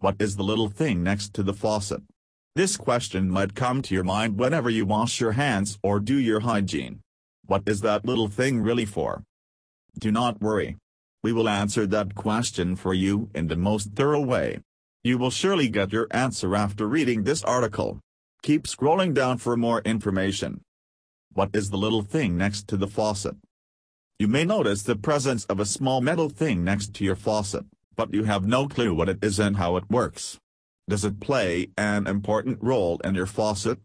What is the little thing next to the faucet? This question might come to your mind whenever you wash your hands or do your hygiene. What is that little thing really for? Do not worry. We will answer that question for you in the most thorough way. You will surely get your answer after reading this article. Keep scrolling down for more information. What is the little thing next to the faucet? You may notice the presence of a small metal thing next to your faucet, but you have no clue what it is and how it works. Does it play an important role in your faucet?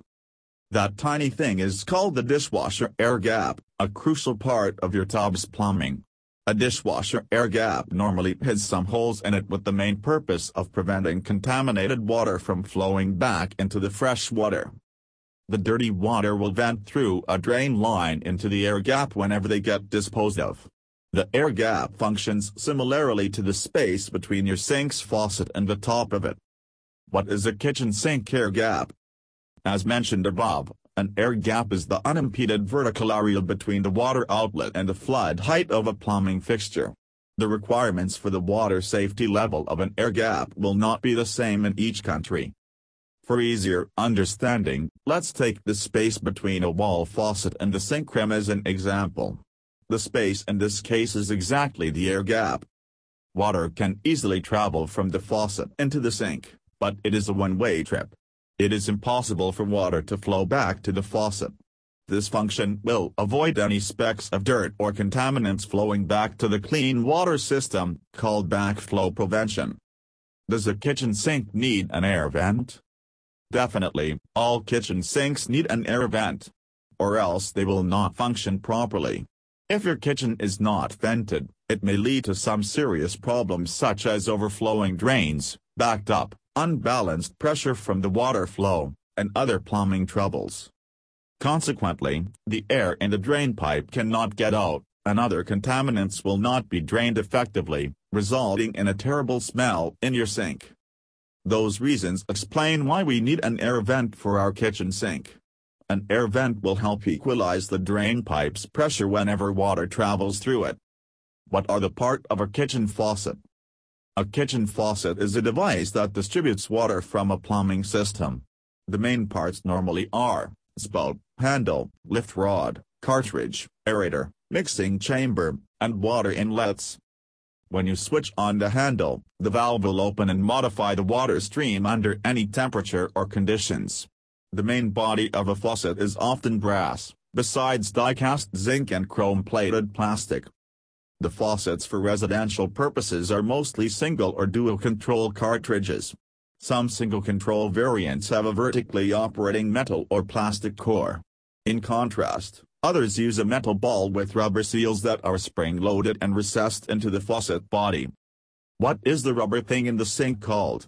That tiny thing is called the dishwasher air gap, a crucial part of your tub's plumbing. A dishwasher air gap normally has some holes in it with the main purpose of preventing contaminated water from flowing back into the fresh water. The dirty water will vent through a drain line into the air gap whenever they get disposed of. The air gap functions similarly to the space between your sink's faucet and the top of it. What is a kitchen sink air gap? As mentioned above, an air gap is the unimpeded vertical area between the water outlet and the flood height of a plumbing fixture. The requirements for the water safety level of an air gap will not be the same in each country. For easier understanding, let's take the space between a wall faucet and the sink rim as an example. The space in this case is exactly the air gap. Water can easily travel from the faucet into the sink, but it is a one-way trip. It is impossible for water to flow back to the faucet. This function will avoid any specks of dirt or contaminants flowing back to the clean water system, called backflow prevention. Does a kitchen sink need an air vent? Definitely, all kitchen sinks need an air vent, or else they will not function properly. If your kitchen is not vented, it may lead to some serious problems such as overflowing drains, backed up, unbalanced pressure from the water flow, and other plumbing troubles. Consequently, the air in the drain pipe cannot get out, and other contaminants will not be drained effectively, resulting in a terrible smell in your sink. Those reasons explain why we need an air vent for our kitchen sink. An air vent will help equalize the drain pipe's pressure whenever water travels through it. What are the parts of a kitchen faucet? A kitchen faucet is a device that distributes water from a plumbing system. The main parts normally are spout, handle, lift rod, cartridge, aerator, mixing chamber, and water inlets. When you switch on the handle, the valve will open and modify the water stream under any temperature or conditions. The main body of a faucet is often brass, besides die-cast zinc and chrome-plated plastic. The faucets for residential purposes are mostly single or dual control cartridges. Some single control variants have a vertically operating metal or plastic core. In contrast, others use a metal ball with rubber seals that are spring-loaded and recessed into the faucet body. What is the rubber thing in the sink called?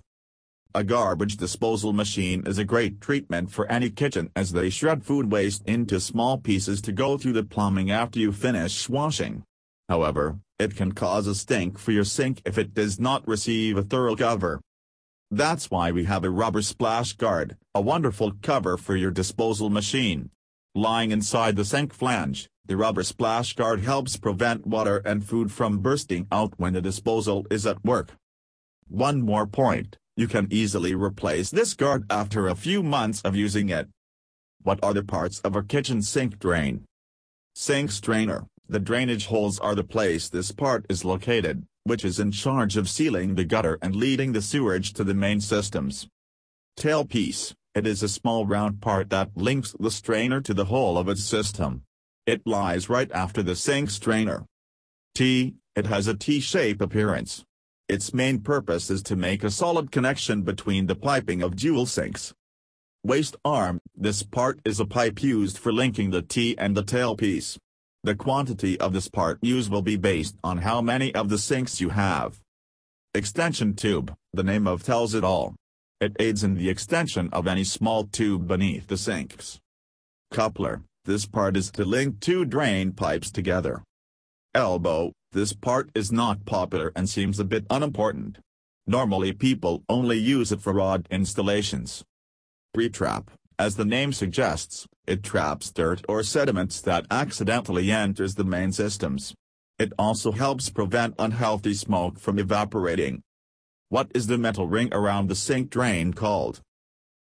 A garbage disposal machine is a great treatment for any kitchen as they shred food waste into small pieces to go through the plumbing after you finish washing. However, it can cause a stink for your sink if it does not receive a thorough cover. That's why we have a rubber splash guard, a wonderful cover for your disposal machine. Lying inside the sink flange, the rubber splash guard helps prevent water and food from bursting out when the disposal is at work. One more point, you can easily replace this guard after a few months of using it. What are the parts of a kitchen sink drain? Sink drainer. The drainage holes are the place this part is located, which is in charge of sealing the gutter and leading the sewage to the main systems. Tailpiece, it is a small round part that links the strainer to the whole of its system. It lies right after the sink strainer. T, it has a T-shaped appearance. Its main purpose is to make a solid connection between the piping of dual sinks. Waste arm, this part is a pipe used for linking the T and the tailpiece. The quantity of this part used will be based on how many of the sinks you have. Extension tube, the name of tells it all. It aids in the extension of any small tube beneath the sinks. Coupler, this part is to link two drain pipes together. Elbow, this part is not popular and seems a bit unimportant. Normally people only use it for rod installations. Pre-trap, as the name suggests, it traps dirt or sediments that accidentally enters the main systems. It also helps prevent unhealthy smoke from evaporating. What is the metal ring around the sink drain called?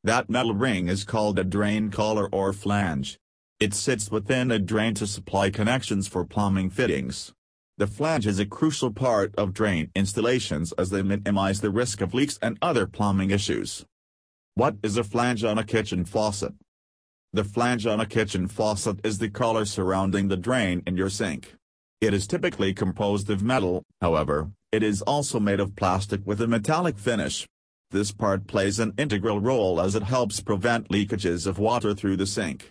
That metal ring is called a drain collar or flange. It sits within a drain to supply connections for plumbing fittings. The flange is a crucial part of drain installations as they minimize the risk of leaks and other plumbing issues. What is a flange on a kitchen faucet? The flange on a kitchen faucet is the collar surrounding the drain in your sink. It is typically composed of metal, however, it is also made of plastic with a metallic finish. This part plays an integral role as it helps prevent leakages of water through the sink.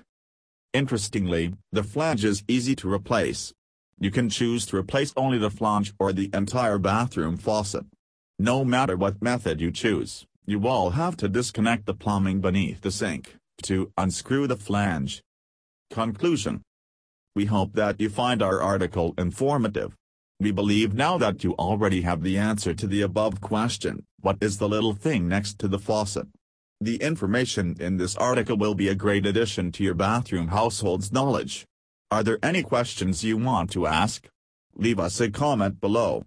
Interestingly, the flange is easy to replace. You can choose to replace only the flange or the entire bathroom faucet. No matter what method you choose, you will have to disconnect the plumbing beneath the sink to unscrew the flange. Conclusion. We hope that you find our article informative. We believe now that you already have the answer to the above question, what is the little thing next to the faucet? The information in this article will be a great addition to your bathroom household's knowledge. Are there any questions you want to ask? Leave us a comment below.